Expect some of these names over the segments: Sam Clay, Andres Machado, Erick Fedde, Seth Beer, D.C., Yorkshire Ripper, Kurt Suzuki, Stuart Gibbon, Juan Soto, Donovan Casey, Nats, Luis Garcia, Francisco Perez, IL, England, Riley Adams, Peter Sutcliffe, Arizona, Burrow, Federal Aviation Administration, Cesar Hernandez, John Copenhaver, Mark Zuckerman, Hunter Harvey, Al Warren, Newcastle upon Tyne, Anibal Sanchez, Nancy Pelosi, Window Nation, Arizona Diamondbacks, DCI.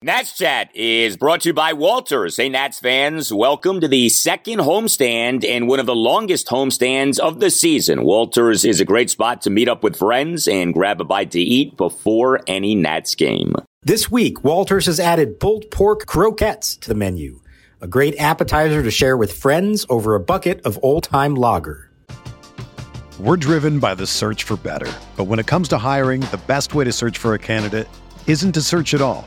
Nats Chat is brought to you by Walters. Hey, Nats fans, welcome to the second homestand and one of the longest homestands of the season. Walters is a great spot to meet up with friends and grab a bite to eat before any Nats game. This week, Walters has added pulled pork croquettes to the menu, a great appetizer to share with friends over a bucket of old-time lager. We're driven by the search for better, but when it comes to hiring, the best way to search for a candidate isn't to search at all.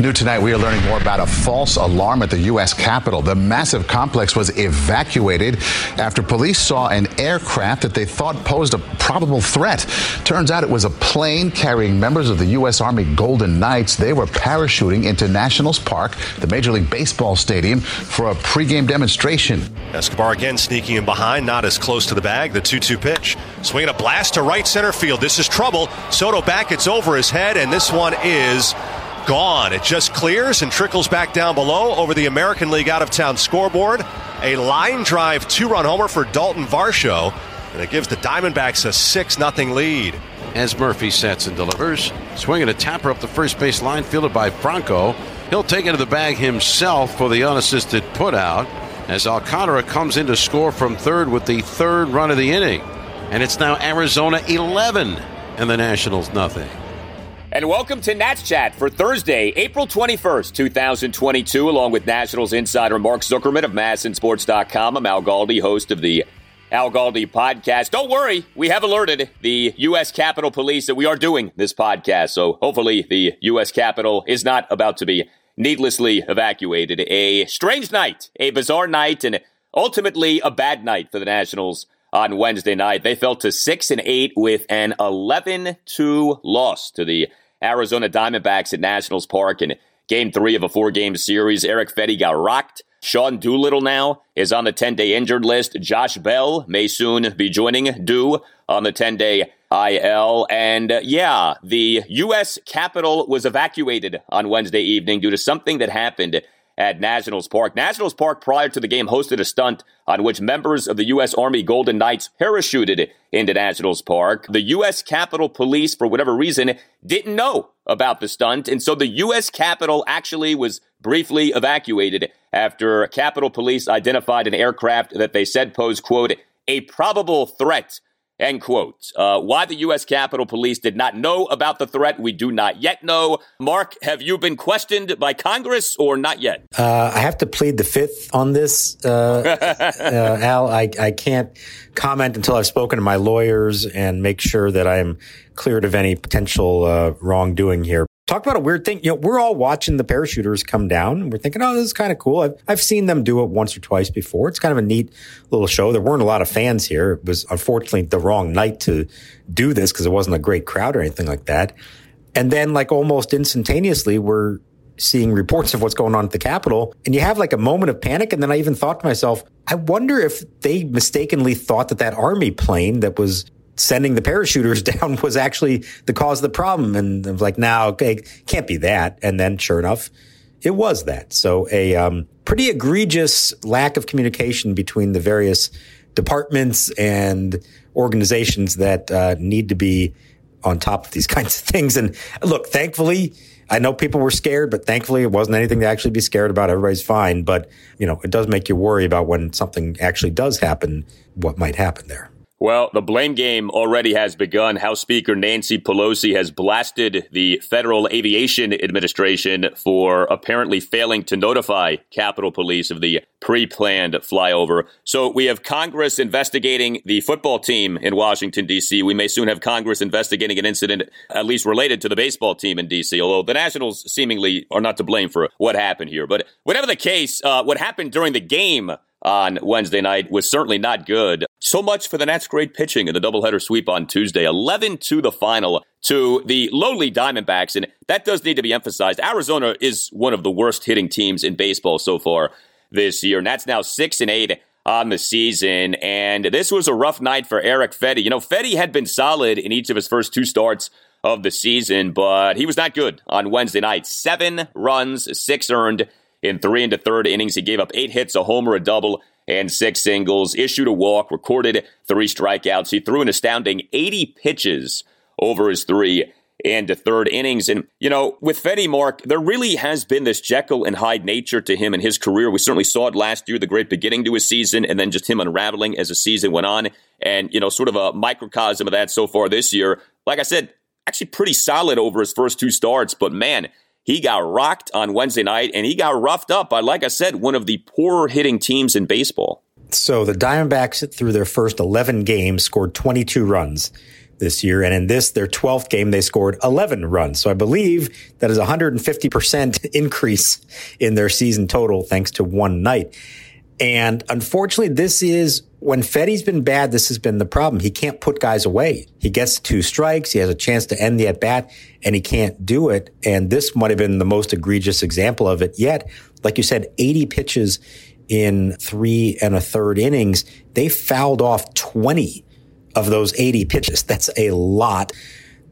New tonight, we are learning more about a false alarm at the U.S. Capitol. The massive complex was evacuated after police saw an aircraft that they thought posed a probable threat. Turns out it was a plane carrying members of the U.S. Army Golden Knights. They were parachuting into Nationals Park, the Major League Baseball stadium, for a pregame demonstration. Escobar again sneaking in behind, not as close to the bag. The 2-2 pitch. Swinging a blast to right center field. This is trouble. Soto back. It's over his head, and this one is gone. It just clears and trickles back down below over the American League out-of-town scoreboard. A line drive two-run homer for Dalton Varsho, and it gives the Diamondbacks a 6-0 lead. As Murphy sets and delivers, swinging a tapper up the first base line, fielded by Franco. He'll take it to the bag himself for the unassisted putout as Alcantara comes in to score from third with the third run of the inning. And it's now Arizona 11 and the Nationals 0. And welcome to Nats Chat for Thursday, April 21st, 2022, along with Nationals insider Mark Zuckerman of massinsports.com. I'm Al Galdi, host of the Al Galdi podcast. Don't worry, we have alerted the U.S. Capitol Police that we are doing this podcast, so hopefully the U.S. Capitol is not about to be needlessly evacuated. A strange night, a bizarre night, and ultimately a bad night for the Nationals. On Wednesday night, they fell to 6-8 with an 11-2 loss to the Arizona Diamondbacks at Nationals Park in Game 3 of a four-game series. Erick Fedde got rocked. Sean Doolittle now is on the 10-day injured list. Josh Bell may soon be joining Dew on the 10-day IL. And the U.S. Capitol was evacuated on Wednesday evening due to something that happened at Nationals Park. Nationals Park, prior to the game, hosted a stunt on which members of the U.S. Army Golden Knights parachuted into Nationals Park. The U.S. Capitol Police, for whatever reason, didn't know about the stunt, and so the U.S. Capitol actually was briefly evacuated after Capitol Police identified an aircraft that they said posed, quote, a probable threat, end quote. Why the U.S. Capitol Police did not know about the threat, we do not yet know. Mark, have you been questioned by Congress or not yet? I have to plead the fifth on this, Al. I can't comment until I've spoken to my lawyers and make sure that I'm cleared of any potential wrongdoing here. Talk about a weird thing. You know, we're all watching the parachuters come down. We're thinking, oh, this is kind of cool. I've seen them do it once or twice before. It's kind of a neat little show. There weren't a lot of fans here. It was unfortunately the wrong night to do this because it wasn't a great crowd or anything like that. And then like almost instantaneously, we're seeing reports of what's going on at the Capitol. And you have like a moment of panic. And then I even thought to myself, I wonder if they mistakenly thought that that Army plane that was sending the parachuters down was actually the cause of the problem. And I was like, no, okay, can't be that. And then sure enough, it was that. So a pretty egregious lack of communication between the various departments and organizations that need to be on top of these kinds of things. And look, thankfully, I know people were scared, but thankfully it wasn't anything to actually be scared about. Everybody's fine. But, you know, it does make you worry about when something actually does happen, what might happen there. Well, the blame game already has begun. House Speaker Nancy Pelosi has blasted the Federal Aviation Administration for apparently failing to notify Capitol Police of the pre-planned flyover. So we have Congress investigating the football team in Washington, D.C. We may soon have Congress investigating an incident at least related to the baseball team in D.C., although the Nationals seemingly are not to blame for what happened here. But whatever the case, what happened during the game on Wednesday night was certainly not good. So much for the Nats' great pitching in the doubleheader sweep on Tuesday. 11-2 the final to the lowly Diamondbacks, and that does need to be emphasized. Arizona is one of the worst hitting teams in baseball so far this year. Nats now 6-8 on the season, and this was a rough night for Erick Fedde. You know, Fedde had been solid in each of his first two starts of the season, but he was not good on Wednesday night. 7 runs, 6 earned in 3 1/3 innings. He gave up 8 hits, a homer, a double, and 6 singles, issued a walk, recorded 3 strikeouts. He threw an astounding 80 pitches over his 3 1/3 innings. And, you know, with Fedde, Mark, there really has been this Jekyll and Hyde nature to him in his career. We certainly saw it last year, the great beginning to his season, and then just him unraveling as the season went on. And, you know, sort of a microcosm of that so far this year. Like I said, actually pretty solid over his first 2 starts, but man, he got rocked on Wednesday night, and he got roughed up by, like I said, one of the poorer hitting teams in baseball. So the Diamondbacks, through their first 11 games, scored 22 runs this year. And in this, their 12th game, they scored 11 runs. So I believe that is a 150% increase in their season total thanks to one night. And unfortunately, this is when Fetty's been bad, this has been the problem. He can't put guys away. He gets 2 strikes. He has a chance to end the at-bat, and he can't do it. And this might have been the most egregious example of it yet. Like you said, 80 pitches in 3 1/3 innings. They fouled off 20 of those 80 pitches. That's a lot.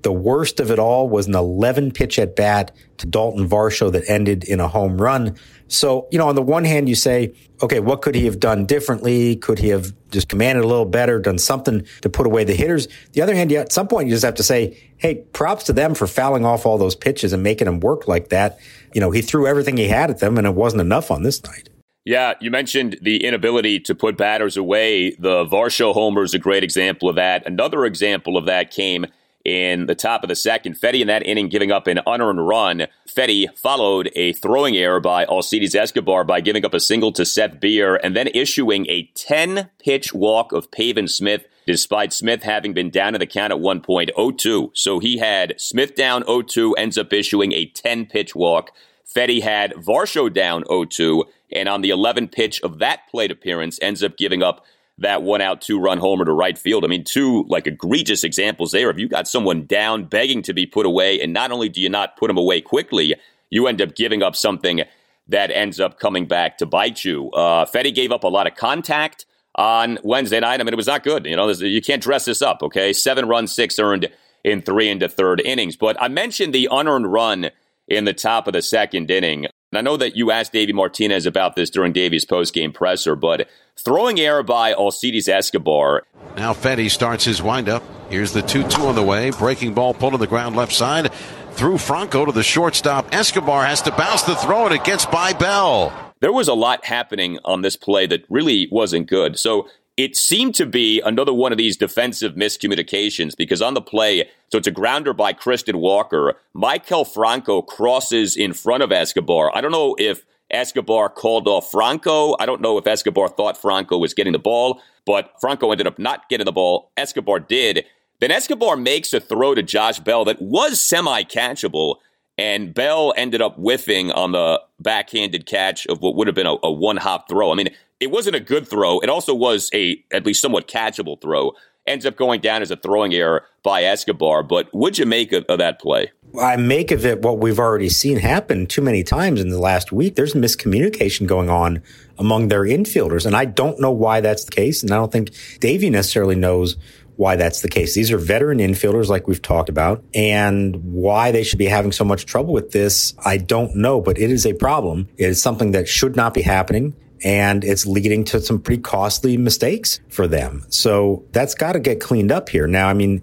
The worst of it all was an 11-pitch at-bat to Dalton Varsho that ended in a home run. So, you know, on the one hand, you say, okay, what could he have done differently? Could he have just commanded a little better, done something to put away the hitters? The other hand, at some point, you just have to say, hey, props to them for fouling off all those pitches and making them work like that. You know, he threw everything he had at them, and it wasn't enough on this night. Yeah, you mentioned the inability to put batters away. The Varsho homer is a great example of that. Another example of that came in the top of the second, Fedde in that inning giving up an unearned run. Fedde followed a throwing error by Alcides Escobar by giving up a single to Seth Beer and then issuing a 10-pitch walk of Pavin Smith, despite Smith having been down to the count at 1.02. So he had Smith down 0-2, ends up issuing a 10-pitch walk. Fedde had Varsho down 0-2, and on the 11th pitch of that plate appearance, ends up giving up that 1-out, 2-run homer to right field. I mean, 2 egregious examples there. If you got someone down begging to be put away, and not only do you not put them away quickly, you end up giving up something that ends up coming back to bite you. Fedde gave up a lot of contact on Wednesday night. I mean, it was not good. You know, you can't dress this up, okay? 7 runs, 6 earned in 3 1/3 innings. But I mentioned the unearned run in the top of the second inning. And I know that you asked Davey Martinez about this during Davey's postgame presser, but throwing error by Alcides Escobar. Now Fedde starts his windup. Here's the 2-2 on the way. Breaking ball pulled to the ground left side. Through Franco to the shortstop. Escobar has to bounce the throw, and it gets by Bell. There was a lot happening on this play that really wasn't good. So it seemed to be another one of these defensive miscommunications, because on the play, so it's a grounder by Christian Walker. Maikel Franco crosses in front of Escobar. I don't know if Escobar called off Franco. I don't know if Escobar thought Franco was getting the ball, but Franco ended up not getting the ball. Escobar did. Then Escobar makes a throw to Josh Bell that was semi-catchable, and Bell ended up whiffing on the backhanded catch of what would have been a one-hop throw. I mean, it wasn't a good throw. It also was at least somewhat catchable throw. Ends up going down as a throwing error by Escobar. But what'd you make of that play? I make of it what we've already seen happen too many times in the last week. There's miscommunication going on among their infielders. And I don't know why that's the case. And I don't think Davey necessarily knows why that's the case. These are veteran infielders like we've talked about. And why they should be having so much trouble with this, I don't know. But it is a problem. It is something that should not be happening. And it's leading to some pretty costly mistakes for them. So that's got to get cleaned up here. Now, I mean,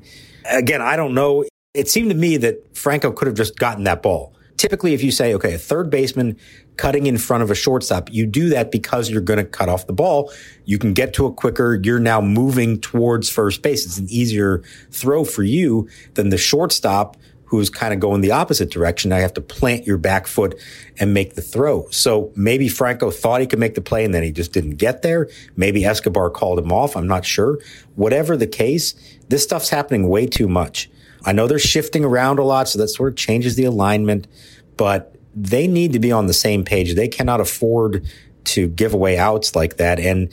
again, I don't know. It seemed to me that Franco could have just gotten that ball. typically if you say, okay, a third baseman cutting in front of a shortstop, you do that because you're going to cut off the ball. You can get to it quicker. You're now moving towards first base. It's an easier throw for you than the shortstop who's kind of going the opposite direction. Now you have to plant your back foot and make the throw. So maybe Franco thought he could make the play and then he just didn't get there. Maybe Escobar called him off. I'm not sure. Whatever the case, this stuff's happening way too much. I know they're shifting around a lot, so that sort of changes the alignment, but they need to be on the same page. They cannot afford to give away outs like that. And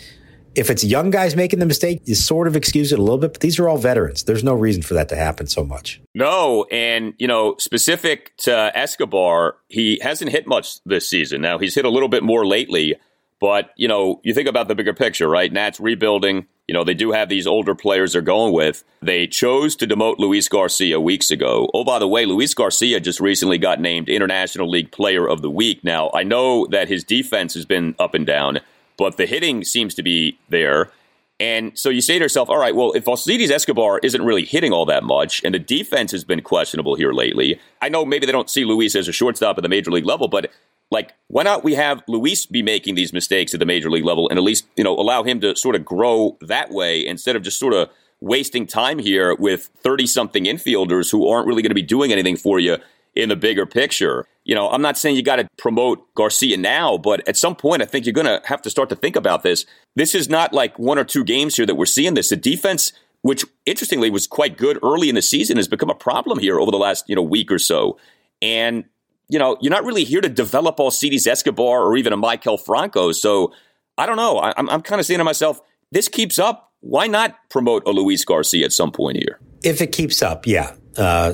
if it's young guys making the mistake, you sort of excuse it a little bit, but these are all veterans. There's no reason for that to happen so much. No, and, you know, specific to Escobar, he hasn't hit much this season. Now, he's hit a little bit more lately, but, you know, you think about the bigger picture, right? Nats rebuilding. You know, they do have these older players they're going with. They chose to demote Luis Garcia weeks ago. Oh, by the way, Luis Garcia just recently got named International League Player of the Week. Now, I know that his defense has been up and down, but the hitting seems to be there. And so you say to yourself, all right, well, if Alcides Escobar isn't really hitting all that much, and the defense has been questionable here lately, I know maybe they don't see Luis as a shortstop at the major league level, but like, why not we have Luis be making these mistakes at the major league level and at least, you know, allow him to sort of grow that way instead of just sort of wasting time here with 30-something infielders who aren't really going to be doing anything for you in the bigger picture. You know, I'm not saying you got to promote Garcia now, but at some point, I think you're going to have to start to think about this. This is not like one or two games here that we're seeing this. The defense, which interestingly was quite good early in the season, has become a problem here over the last, you know, week or so. And, you know, you're not really here to develop Alcides Escobar or even a Maikel Franco. So I don't know. I'm kind of saying to myself, this keeps up. Why not promote a Luis Garcia at some point here? If it keeps up, yeah.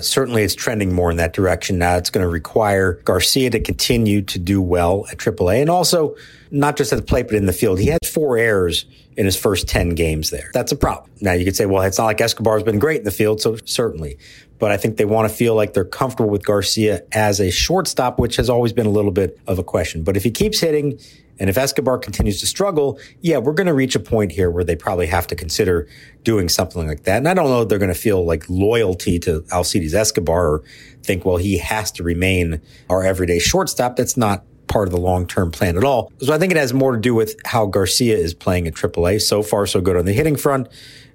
Certainly it's trending more in that direction now. It's going to require Garcia to continue to do well at AAA and also not just at the plate, but in the field. He had 4 errors in his first 10 games there. That's a problem. Now you could say, well, it's not like Escobar's been great in the field, so certainly. But I think they want to feel like they're comfortable with Garcia as a shortstop, which has always been a little bit of a question. But if he keeps hitting and if Escobar continues to struggle, yeah, we're going to reach a point here where they probably have to consider doing something like that. And I don't know if they're going to feel like loyalty to Alcides Escobar or think, well, he has to remain our everyday shortstop. That's not part of the long-term plan at all. So I think it has more to do with how Garcia is playing at AAA. So far, so good on the hitting front.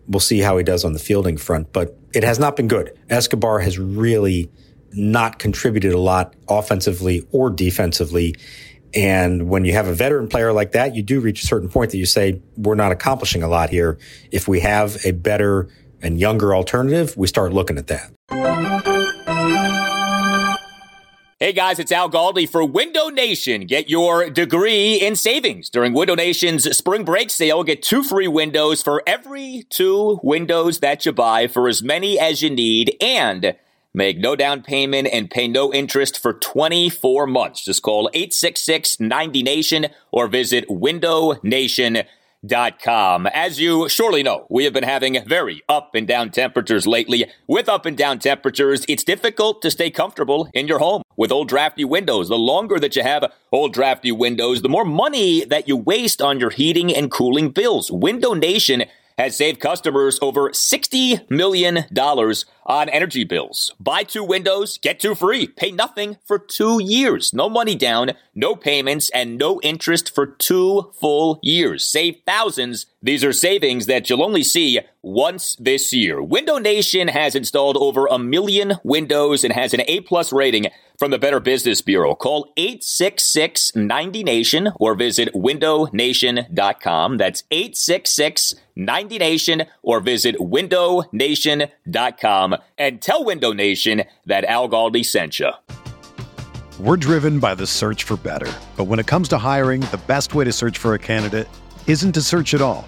We'll see how he does on the fielding front, but it has not been good. Escobar has really not contributed a lot offensively or defensively. And when you have a veteran player like that, you do reach a certain point that you say, we're not accomplishing a lot here. If we have a better and younger alternative, we start looking at that. Hey guys, it's Al Galdi for Window Nation. Get your degree in savings during Window Nation's spring break sale. Get 2 free windows for every 2 windows that you buy for as many as you need, and make no down payment and pay no interest for 24 months. Just call 866-90-NATION or visit windownation.com. As you surely know, we have been having very up and down temperatures lately. With up and down temperatures, it's difficult to stay comfortable in your home with old drafty windows. The longer that you have old drafty windows, the more money that you waste on your heating and cooling bills. Window Nation has saved customers over $60 million on energy bills. Buy 2 windows, get 2 free. Pay nothing for 2 years. No money down, no payments, and no interest for 2 full years. Save thousands. These are savings that you'll only see once this year. Window Nation has installed over 1 million windows and has an A-plus rating from the Better Business Bureau. Call 866-90-NATION or visit windownation.com. That's 866-90-NATION or visit windownation.com. And tell Window Nation that Al Galdi sent you. We're driven by the search for better. But when it comes to hiring, the best way to search for a candidate isn't to search at all.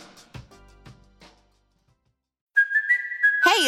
Hey,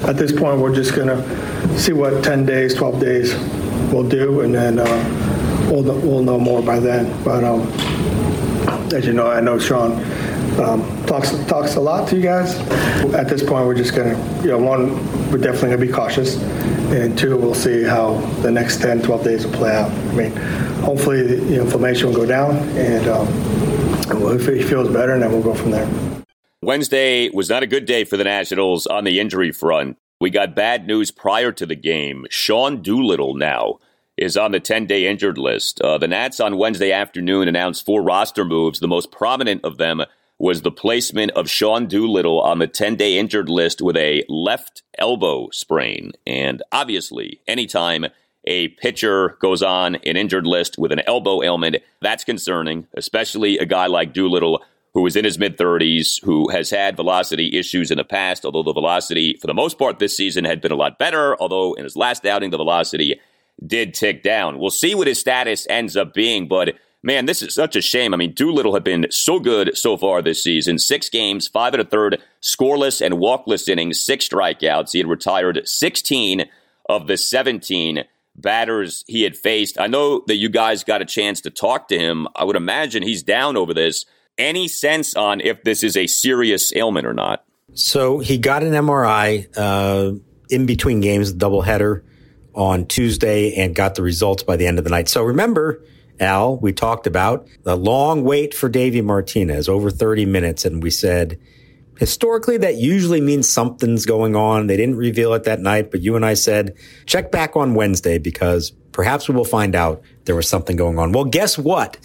At this point, we're just going to see what 10 days, 12 days will do, and then we'll know more by then. But as you know, I know Sean talks a lot to you guys. At this point, we're just going to, one, we're definitely going to be cautious, and two, we'll see how the next 10, 12 days will play out. I mean, hopefully the inflammation will go down, and if he feels better, then we'll go from there. Wednesday was not a good day for the Nationals on the injury front. We got bad news prior to the game. Sean Doolittle now is on the 10-day injured list. The Nats on Wednesday afternoon announced 4 roster moves. The most prominent of them was the placement of Sean Doolittle on the 10-day injured list with a left elbow sprain. And obviously, anytime a pitcher goes on an injured list with an elbow ailment, that's concerning, especially a guy like Doolittle, who is in his mid-30s, who has had velocity issues in the past, although the velocity, for the most part this season, had been a lot better, although in his last outing, the velocity did tick down. We'll see what his status ends up being, but man, this is such a shame. I mean, Doolittle had been so good so far this season. 6 games, 5 1/3, scoreless and walkless innings, 6 strikeouts. He had retired 16 of the 17 batters he had faced. I know that you guys got a chance to talk to him. I would imagine he's down over this. Any sense on if this is a serious ailment or not? So he got an MRI in between games, doubleheader on Tuesday, and got the results by the end of the night. So remember, Al, we talked about the long wait for Davey Martinez, over 30 minutes. And we said, historically, that usually means something's going on. They didn't reveal it that night, but you and I said, check back on Wednesday because perhaps we will find out there was something going on. Well, guess what?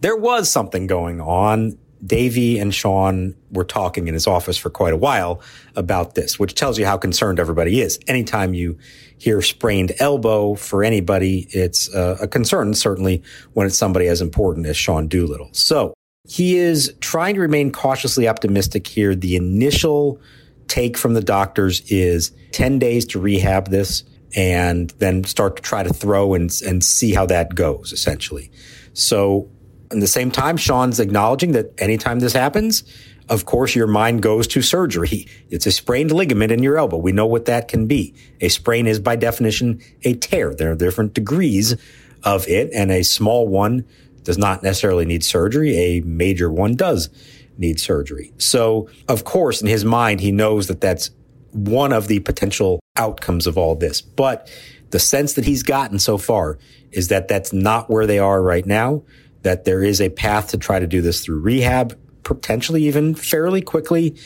There was something going on. Davey and Sean were talking in his office for quite a while about this, which tells you how concerned everybody is. Anytime you hear sprained elbow for anybody, it's a concern, certainly when it's somebody as important as Sean Doolittle. So he is trying to remain cautiously optimistic here. The initial take from the doctors is 10 days to rehab this and then start to try to throw and see how that goes, essentially. So at the same time, Sean's acknowledging that anytime this happens, of course, your mind goes to surgery. It's a sprained ligament in your elbow. We know what that can be. A sprain is, by definition, a tear. There are different degrees of it, and a small one does not necessarily need surgery. A major one does need surgery. So, of course, in his mind, he knows that that's one of the potential outcomes of all this. But the sense that he's gotten so far is that that's not where they are right now, that there is a path to try to do this through rehab, potentially even fairly quickly,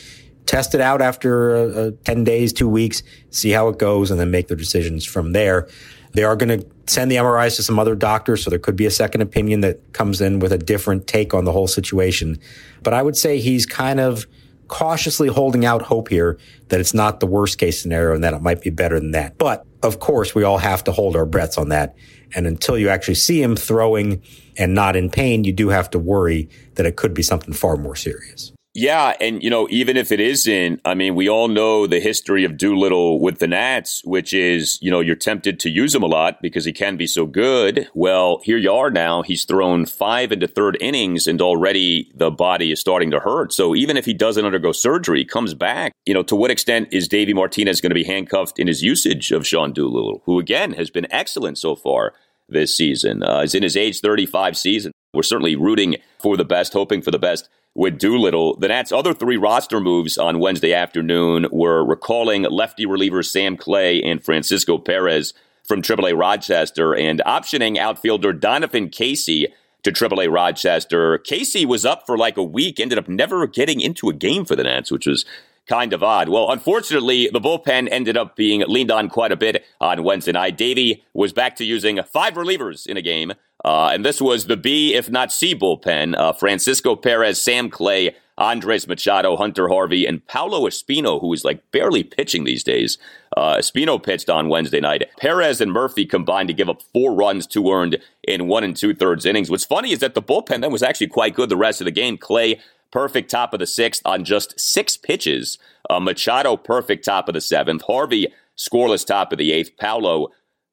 test it out after 10 days, 2 weeks, see how it goes, and then make their decisions from there. They are going to send the MRIs to some other doctors, so there could be a second opinion that comes in with a different take on the whole situation. But I would say he's kind of cautiously holding out hope here that it's not the worst case scenario and that it might be better than that. But of course, we all have to hold our breaths on that. And until you actually see him throwing and not in pain, you do have to worry that it could be something far more serious. Yeah. And, even if it isn't, I mean, we all know the history of Doolittle with the Nats, which is, you're tempted to use him a lot because he can be so good. Well, here you are now. He's thrown 5 1/3 innings and already the body is starting to hurt. So even if he doesn't undergo surgery, comes back, to what extent is Davey Martinez going to be handcuffed in his usage of Sean Doolittle, who, again, has been excellent so far this season, is in his age 35 season. We're certainly rooting for the best, hoping for the best with Doolittle. The Nats' other three roster moves on Wednesday afternoon were recalling lefty relievers Sam Clay and Francisco Perez from AAA Rochester and optioning outfielder Donovan Casey to AAA Rochester. Casey was up for like a week, ended up never getting into a game for the Nats, which was kind of odd. Well, unfortunately, the bullpen ended up being leaned on quite a bit on Wednesday night. Davey was back to using five relievers in a game, and this was the B, if not C, bullpen. Francisco Perez, Sam Clay, Andres Machado, Hunter Harvey, and Paulo Espino, who is like barely pitching these days. Espino pitched on Wednesday night. Perez and Murphy combined to give up 4 runs, 2 earned in 1 2/3 innings. What's funny is that the bullpen then was actually quite good the rest of the game. Clay, perfect top of the 6th on just 6 pitches. Machado, perfect top of the 7th. Harvey, scoreless top of the 8th. Paulo,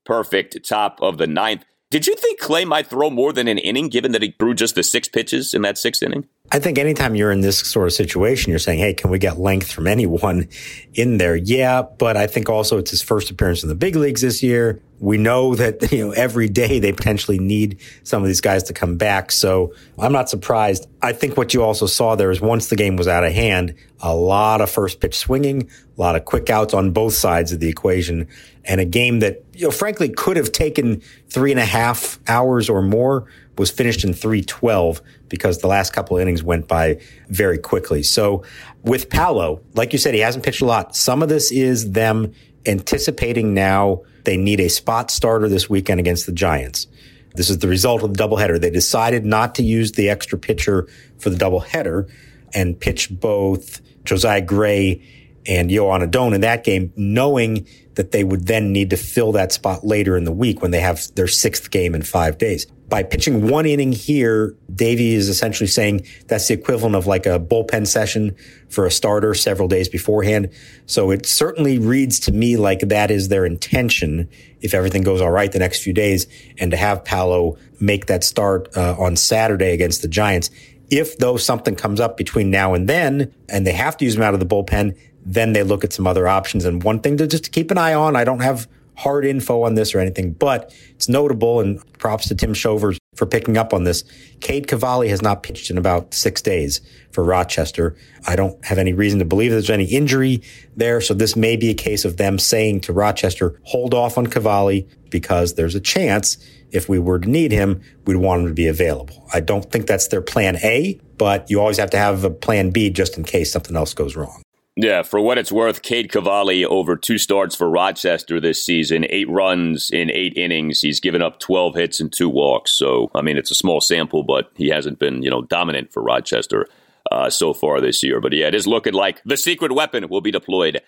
perfect top of the 9th. Did you think Clay might throw more than an inning, given that he threw just the 6 pitches in that 6th inning? I think anytime you're in this sort of situation, you're saying, hey, can we get length from anyone in there? Yeah, but I think also it's his first appearance in the big leagues this year. We know that, every day they potentially need some of these guys to come back. So I'm not surprised. I think what you also saw there is once the game was out of hand, a lot of first pitch swinging, a lot of quick outs on both sides of the equation, and a game that, frankly, could have taken 3.5 hours or more was finished in 3:12 because the last couple of innings went by very quickly. So with Paulo, like you said, he hasn't pitched a lot. Some of this is them anticipating now they need a spot starter this weekend against the Giants. This is the result of the doubleheader. They decided not to use the extra pitcher for the doubleheader and pitch both Josiah Gray and Yoan Adone in that game, knowing that they would then need to fill that spot later in the week when they have their 6th game in 5 days. By pitching 1 inning here, Davey is essentially saying that's the equivalent of like a bullpen session for a starter several days beforehand. So it certainly reads to me like that is their intention if everything goes all right the next few days, and to have Paulo make that start on Saturday against the Giants. If though something comes up between now and then and they have to use him out of the bullpen, then they look at some other options. And one thing to just keep an eye on, I don't have hard info on this or anything, but it's notable, and props to Tim Shovers for picking up on this. Cade Cavalli has not pitched in about 6 days for Rochester. I don't have any reason to believe there's any injury there, so this may be a case of them saying to Rochester, hold off on Cavalli because there's a chance if we were to need him, we'd want him to be available. I don't think that's their plan A, but you always have to have a plan B just in case something else goes wrong. Yeah, for what it's worth, Cade Cavalli over 2 starts for Rochester this season, 8 runs in 8 innings. He's given up 12 hits and 2 walks. So, it's a small sample, but he hasn't been, dominant for Rochester so far this year. But yeah, it is looking like the secret weapon will be deployed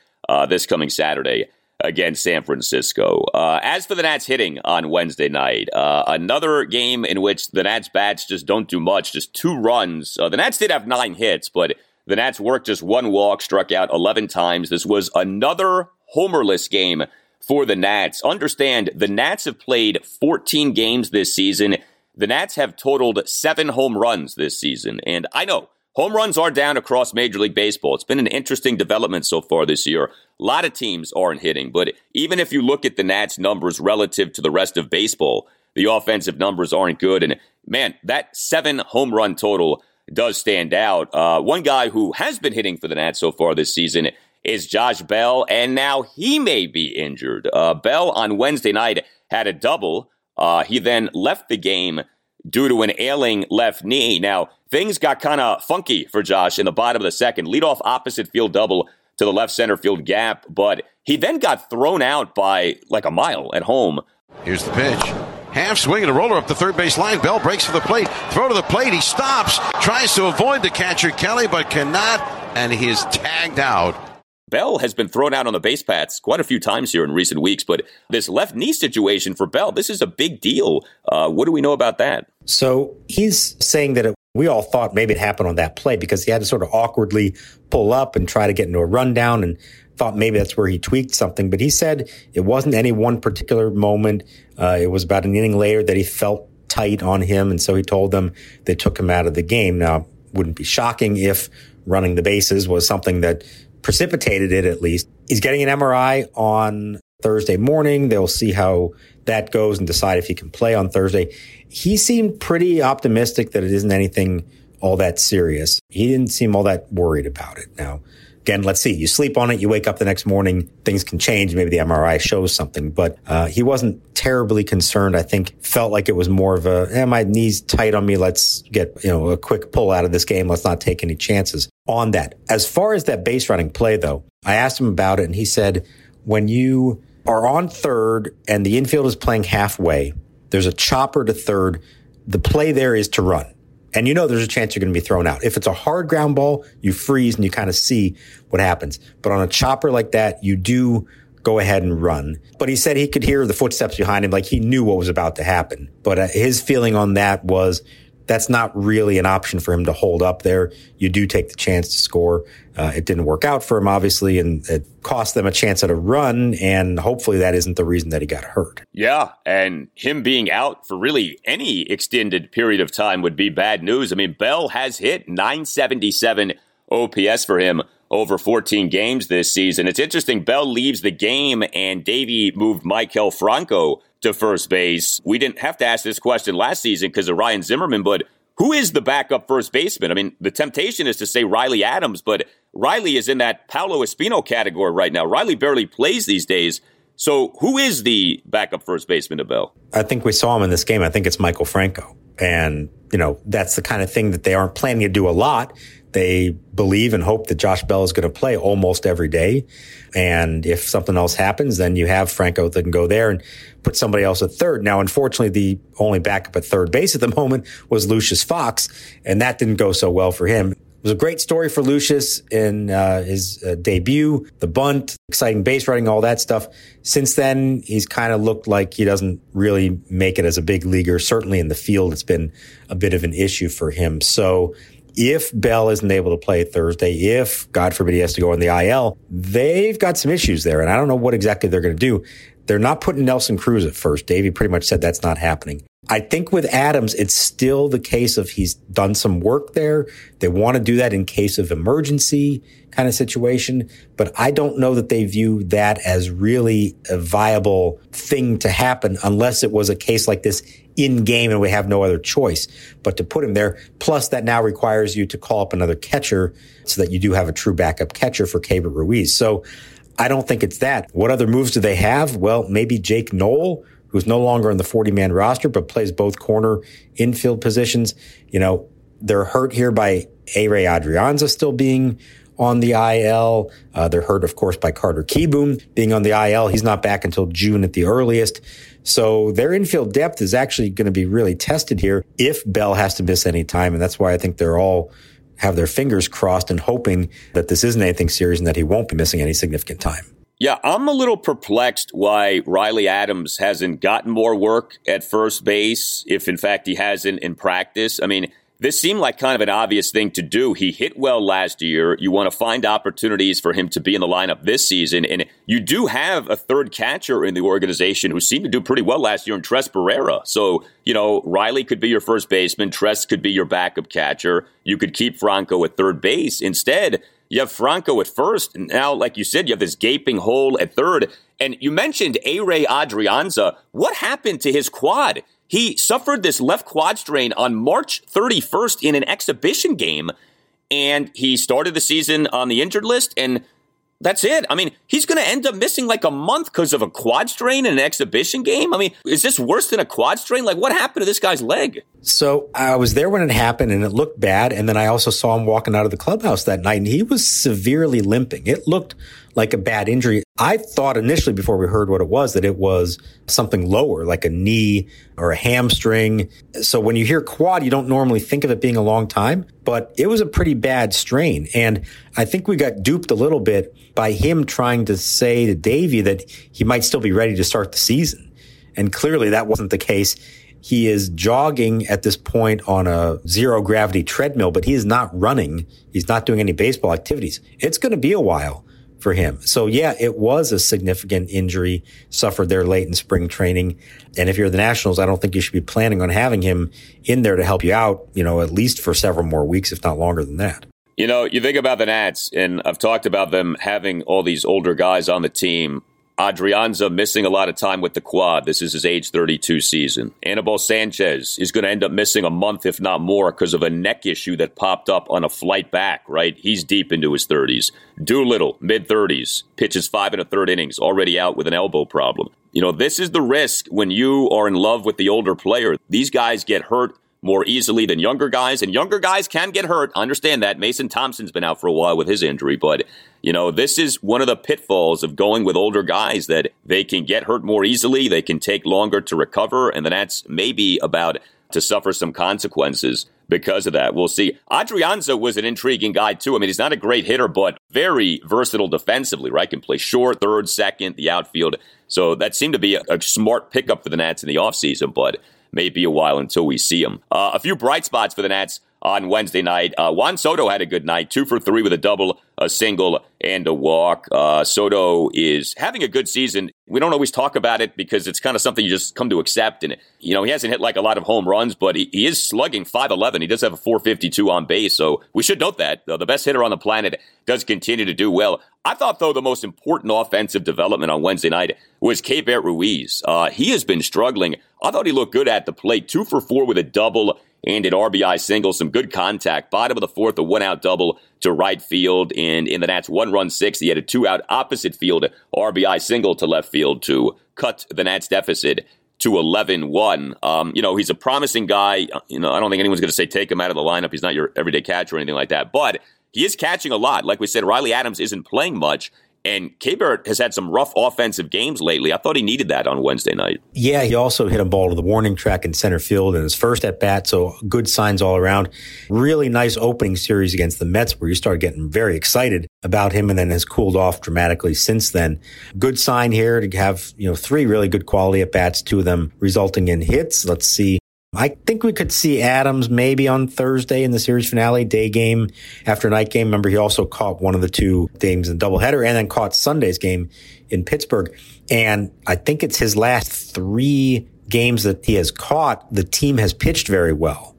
this coming Saturday against San Francisco. As for the Nats hitting on Wednesday night, another game in which the Nats bats just don't do much, just 2 runs. The Nats did have 9 hits, but the Nats worked just 1 walk, struck out 11 times. This was another homerless game for the Nats. Understand, the Nats have played 14 games this season. The Nats have totaled 7 home runs this season. And I know, home runs are down across Major League Baseball. It's been an interesting development so far this year. A lot of teams aren't hitting, but even if you look at the Nats' numbers relative to the rest of baseball, the offensive numbers aren't good. And man, that 7 home run total does stand out. One guy who has been hitting for the Nats so far this season is Josh Bell, and now he may be injured. Bell on Wednesday night had a double. He then left the game due to an ailing left knee. Now, things got kind of funky for Josh in the bottom of the 2nd. Leadoff opposite field double to the left center field gap, but he then got thrown out by like a mile at home. Here's the pitch. Half swing and a roller up the third base line. Bell breaks for the plate. Throw to the plate. He stops. Tries to avoid the catcher, Kelly, but cannot. And he is tagged out. Bell has been thrown out on the base paths quite a few times here in recent weeks. But this left knee situation for Bell, this is a big deal. What do we know about that? So he's saying that we all thought maybe it happened on that play because he had to sort of awkwardly pull up and try to get into a rundown, and thought maybe that's where he tweaked something. But he said it wasn't any one particular moment. It was about an inning later that he felt tight on him. And so he told them they took him out of the game. Now, wouldn't be shocking if running the bases was something that precipitated it, at least. He's getting an MRI on Thursday morning. They'll see how that goes and decide if he can play on Thursday. He seemed pretty optimistic that it isn't anything all that serious. He didn't seem all that worried about it. Now, again, let's see. You sleep on it, you wake up the next morning, things can change. Maybe the MRI shows something, but he wasn't terribly concerned. I think felt like it was more of a, my knee's tight on me. Let's get, a quick pull out of this game. Let's not take any chances on that. As far as that base running play, though, I asked him about it, and he said, when you are on third and the infield is playing halfway, there's a chopper to third. The play there is to run. And there's a chance you're going to be thrown out. If it's a hard ground ball, you freeze and you kind of see what happens. But on a chopper like that, you do go ahead and run. But he said he could hear the footsteps behind him, like he knew what was about to happen. But his feeling on that was that's not really an option for him to hold up there. You do take the chance to score. It didn't work out for him, obviously, and it cost them a chance at a run, and hopefully that isn't the reason that he got hurt. Yeah, and him being out for really any extended period of time would be bad news. I mean, Bell has hit 977 OPS for him over 14 games this season. It's interesting, Bell leaves the game, and Davey moved Maikel Franco to first base. We didn't have to ask this question last season because of Ryan Zimmerman, but who is the backup first baseman? I mean, the temptation is to say Riley Adams, but Riley is in that Paulo Espino category right now. Riley barely plays these days. So who is the backup first baseman to Bell? I think we saw him in this game. I think it's Maikel Franco. And, that's the kind of thing that they aren't planning to do a lot. They believe and hope that Josh Bell is going to play almost every day. And if something else happens, then you have Franco that can go there and put somebody else at third. Now, unfortunately, the only backup at third base at the moment was Lucius Fox, and that didn't go so well for him. It was a great story for Lucius in his debut, the bunt, exciting base running, all that stuff. Since then, he's kind of looked like he doesn't really make it as a big leaguer. Certainly in the field, it's been a bit of an issue for him. So if Bell isn't able to play Thursday, if, God forbid, he has to go on the IL, they've got some issues there, and I don't know what exactly they're going to do. They're not putting Nelson Cruz at first. Davey pretty much said that's not happening. I think with Adams, it's still the case of he's done some work there. They want to do that in case of emergency kind of situation, but I don't know that they view that as really a viable thing to happen unless it was a case like this in game and we have no other choice but to put him there. Plus, that now requires you to call up another catcher so that you do have a true backup catcher for Keibert Ruiz. So I don't think it's that. What other moves do they have? Well, maybe Jake Knoll, who's no longer in the 40-man roster but plays both corner infield positions. They're hurt here by Ehire Adrianza still being on the IL. They're hurt, of course, by Carter Kieboom being on the IL. He's not back until June at the earliest. So their infield depth is actually going to be really tested here if Bell has to miss any time, and that's why I think they're all have their fingers crossed and hoping that this isn't anything serious and that he won't be missing any significant time. Yeah, I'm a little perplexed why Riley Adams hasn't gotten more work at first base, if in fact he hasn't in practice. I mean, this seemed like kind of an obvious thing to do. He hit well last year. You want to find opportunities for him to be in the lineup this season. And you do have a third catcher in the organization who seemed to do pretty well last year in Tres Barrera. So, Riley could be your first baseman. Tres could be your backup catcher. You could keep Franco at third base. Instead, you have Franco at first. And now, like you said, you have this gaping hole at third. And you mentioned Ehire Adrianza. What happened to his quad? He suffered this left quad strain on March 31st in an exhibition game, and he started the season on the injured list, and that's it. I mean, he's going to end up missing like a month because of a quad strain in an exhibition game? I mean, is this worse than a quad strain? Like, what happened to this guy's leg? So I was there when it happened, and it looked bad, and then I also saw him walking out of the clubhouse that night, and he was severely limping. It looked like a bad injury. I thought initially before we heard what it was that it was something lower, like a knee or a hamstring. So when you hear quad, you don't normally think of it being a long time, but it was a pretty bad strain. And I think we got duped a little bit by him trying to say to Davey that he might still be ready to start the season. And clearly that wasn't the case. He is jogging at this point on a zero-gravity treadmill, but he is not running. He's not doing any baseball activities. It's going to be a while for him. So yeah, it was a significant injury suffered there late in spring training. And if you're the Nationals, I don't think you should be planning on having him in there to help you out, at least for several more weeks, if not longer than that. You think about the Nats, and I've talked about them having all these older guys on the team. Adrianza missing a lot of time with the quad. This is his age 32 season. Anibal Sanchez is going to end up missing a month, if not more, because of a neck issue that popped up on a flight back, right? He's deep into his 30s. Doolittle, mid-30s, pitches 5 1/3 innings, already out with an elbow problem. You know, this is the risk when you are in love with the older player. These guys get hurt more easily than younger guys, and younger guys can get hurt. I understand that. Mason Thompson's been out for a while with his injury, but, you know, this is one of the pitfalls of going with older guys, that they can get hurt more easily, they can take longer to recover, and then that's maybe about to suffer some consequences because of that. We'll see. Adrianza was an intriguing guy, too. I mean, he's not a great hitter, but very versatile defensively, right? Can play short, third, second, the outfield. So that seemed to be a smart pickup for the Nats in the offseason, but maybe a while until we see him. A few bright spots for the Nats on Wednesday night. Juan Soto had a good night, 2 for 3 with a double, a single, and a walk. Soto is having a good season. We don't always talk about it because it's kind of something you just come to accept. And, you know, he hasn't hit like a lot of home runs, but he is slugging 5.11. He does have a 4.52 on base, so we should note that. The best hitter on the planet does continue to do well. I thought, though, the most important offensive development on Wednesday night was Keibert Ruiz. He has been struggling. I thought he looked good at the plate, 2 for 4 with a double and an RBI single, some good contact. Bottom of the fourth, a one-out double to right field. And in the Nats' one-run sixth, he had a two-out opposite field RBI single to left field to cut the Nats' deficit to 11-1. You know, he's a promising guy. You know, I don't think anyone's going to say take him out of the lineup. He's not your everyday catcher or anything like that. But he is catching a lot. Like we said, Riley Adams isn't playing much. And Keibert has had some rough offensive games lately. I thought he needed that on Wednesday night. Yeah, he also hit a ball to the warning track in center field in his first at-bat, so good signs all around. Really nice opening series against the Mets where you start getting very excited about him and then has cooled off dramatically since then. Good sign here to have, you know, 3 really good quality at-bats, 2 of them resulting in hits. Let's see. I think we could see Adams maybe on Thursday in the series finale, day game after night game. Remember, he also caught one of the 2 games in doubleheader and then caught Sunday's game in Pittsburgh. And I think it's his last 3 games that he has caught, the team has pitched very well.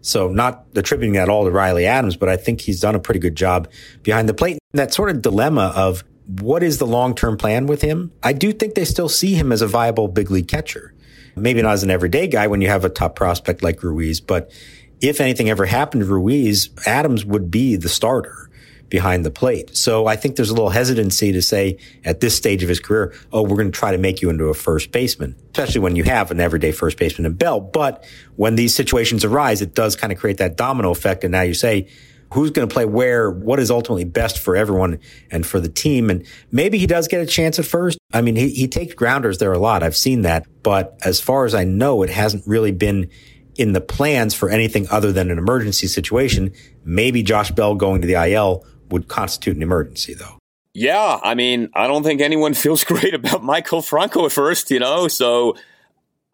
So not attributing that all to Riley Adams, but I think he's done a pretty good job behind the plate. That sort of dilemma of what is the long-term plan with him? I do think they still see him as a viable big league catcher. Maybe not as an everyday guy when you have a top prospect like Ruiz, but if anything ever happened to Ruiz, Adams would be the starter behind the plate. So I think there's a little hesitancy to say at this stage of his career, oh, we're going to try to make you into a first baseman, especially when you have an everyday first baseman in Bell. But when these situations arise, it does kind of create that domino effect. And now you say, who's going to play where, what is ultimately best for everyone and for the team. And maybe he does get a chance at first. I mean, he takes grounders there a lot. I've seen that. But as far as I know, it hasn't really been in the plans for anything other than an emergency situation. Maybe Josh Bell going to the IL would constitute an emergency, though. Yeah, I mean, I don't think anyone feels great about Maikel Franco at first, you know, so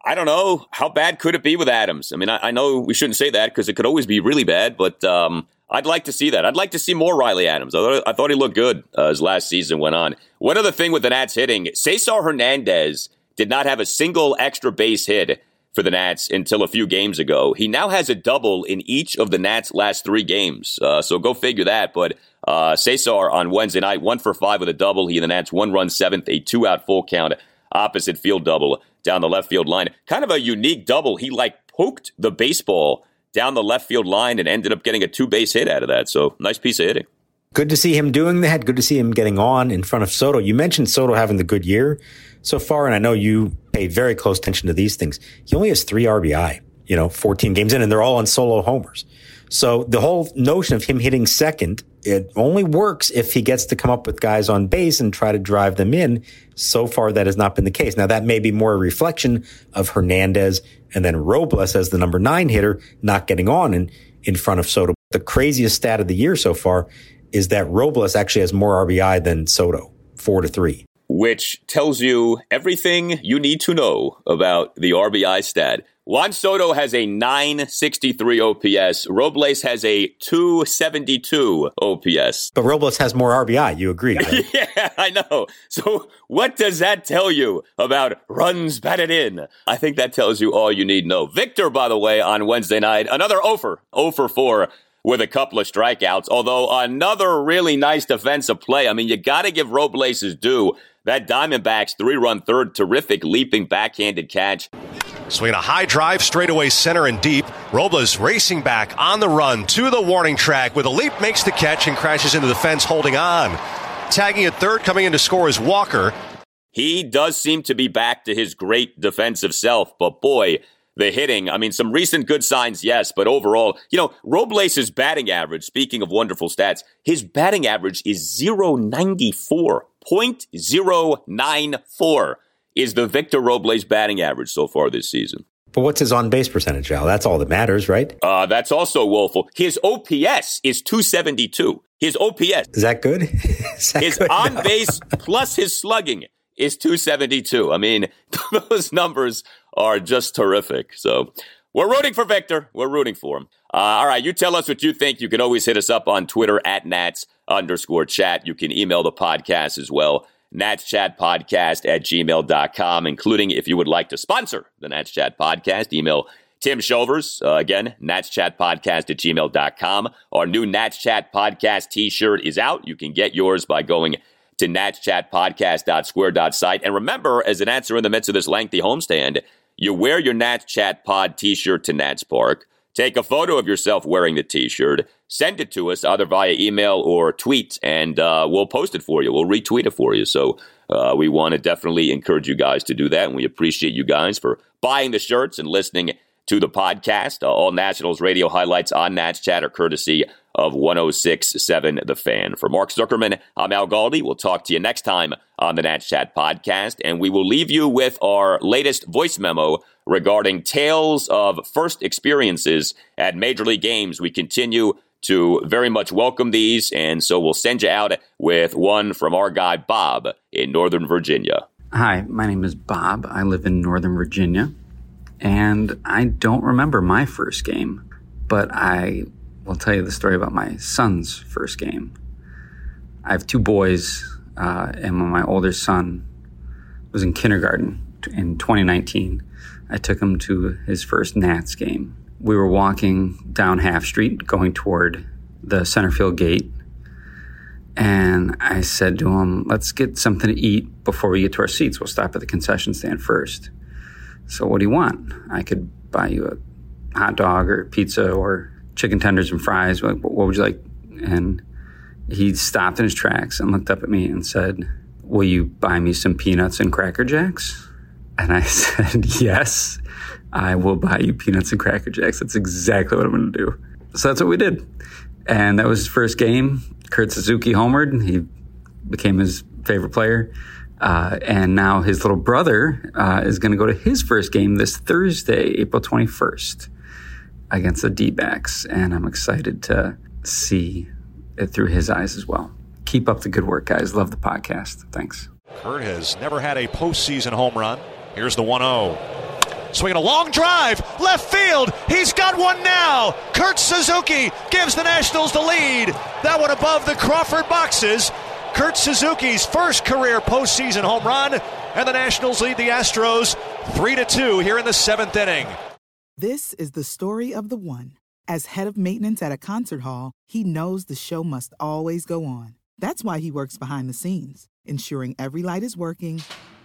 I don't know. How bad could it be with Adams? I mean, I know we shouldn't say that because it could always be really bad, but I'd like to see that. I'd like to see more Riley Adams. I thought he looked good as last season went on. One other thing with the Nats hitting, Cesar Hernandez did not have a single extra base hit for the Nats until a few games ago. He now has a double in each of the Nats' last 3 games, so go figure that. But Cesar on Wednesday night, 1 for 5 with a double. He and the Nats 1 run seventh, a 2-out full count, opposite field double down the left field line. Kind of a unique double. He poked the baseball down the left field line and ended up getting a 2-base hit out of that. So nice piece of hitting. Good to see him doing that. Good to see him getting on in front of Soto. You mentioned Soto having the good year so far, and I know you pay very close attention to these things. He only has 3 RBI, 14 games in, and they're all on solo homers. So the whole notion of him hitting second, it only works if he gets to come up with guys on base and try to drive them in. So far, that has not been the case. Now, that may be more a reflection of Hernandez and then Robles as the number 9 hitter not getting on in front of Soto. The craziest stat of the year so far is that Robles actually has more RBI than Soto, 4 to 3. Which tells you everything you need to know about the RBI stat. Juan Soto has a 963 OPS. Robles has a 272 OPS. But Robles has more RBI, you agree, right? Yeah, I know. So what does that tell you about runs batted in? I think that tells you all you need to know. Victor, by the way, on Wednesday night, another 0 for 4 with a couple of strikeouts. Although another really nice defensive play. I mean, you got to give Robles his due. That Diamondbacks three-run third, terrific leaping backhanded catch. Swinging a high drive, straightaway center and deep. Robles racing back on the run to the warning track with a leap, makes the catch and crashes into the fence holding on. Tagging at third, coming in to score is Walker. He does seem to be back to his great defensive self, but boy, the hitting. I mean, some recent good signs, yes, but overall, Robles' batting average, speaking of wonderful stats, his batting average is .094. .094 is the Victor Robles batting average so far this season. But what's his on-base percentage, Al? That's all that matters, right? That's also woeful. His OPS is .272. His OPS. Is that good? His on-base plus his slugging is .272. I mean, those numbers are just terrific. So we're rooting for Victor. We're rooting for him. All right, you tell us what you think. You can always hit us up on Twitter at Nats_chat. You can email the podcast as well. NatsChatPodcast@gmail.com, including if you would like to sponsor the Nats Chat Podcast. Email Tim Shovers, again, NatsChatPodcast@gmail.com. Our new Nats Chat Podcast t-shirt is out. You can get yours by going to NatsChatPodcast.square.site. And remember, as the Nats are in the midst of this lengthy homestand, you wear your Nats Chat Pod t-shirt to Nats Park. Take a photo of yourself wearing the t-shirt, send it to us either via email or tweet, and we'll post it for you. We'll retweet it for you. So we want to definitely encourage you guys to do that, and we appreciate you guys for buying the shirts and listening to the podcast. All Nationals radio highlights on Nats Chat are courtesy of 106.7 The Fan. For Mark Zuckerman, I'm Al Galdi. We'll talk to you next time on the Nats Chat Podcast, and we will leave you with our latest voice memo regarding tales of first experiences at Major League games. We continue to very much welcome these, and so we'll send you out with one from our guy Bob in Northern Virginia. Hi, my name is Bob. I live in Northern Virginia, and I don't remember my first game, but I will tell you the story about my son's first game. I have two boys, and when my older son was in kindergarten in 2019, I took him to his first Nats game. We were walking down Half Street going toward the center field gate, and I said to him, let's get something to eat before we get to our seats. We'll stop at the concession stand first. So what do you want? I could buy you a hot dog or pizza or chicken tenders and fries. What would you like? And he stopped in his tracks and looked up at me and said, will you buy me some peanuts and Cracker Jacks? And I said, yes, I will buy you peanuts and Cracker Jacks. That's exactly what I'm going to do. So that's what we did. And that was his first game. Kurt Suzuki homered, and he became his favorite player. And now his little brother is going to go to his first game this Thursday, April 21st, against the D-backs. And I'm excited to see it through his eyes as well. Keep up the good work, guys. Love the podcast. Thanks. Kurt has never had a postseason home run. Here's the 1-0. Swinging a long drive. Left field. He's got one now. Kurt Suzuki gives the Nationals the lead. That one above the Crawford boxes. Kurt Suzuki's first career postseason home run, and the Nationals lead the Astros 3-2 here in the seventh inning. This is the story of the one. As head of maintenance at a concert hall, he knows the show must always go on. That's why he works behind the scenes, ensuring every light is working,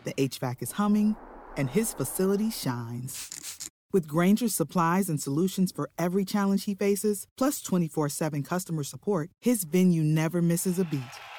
the HVAC is humming, and his facility shines. With Grainger's supplies and solutions for every challenge he faces, plus 24/7 customer support, his venue never misses a beat.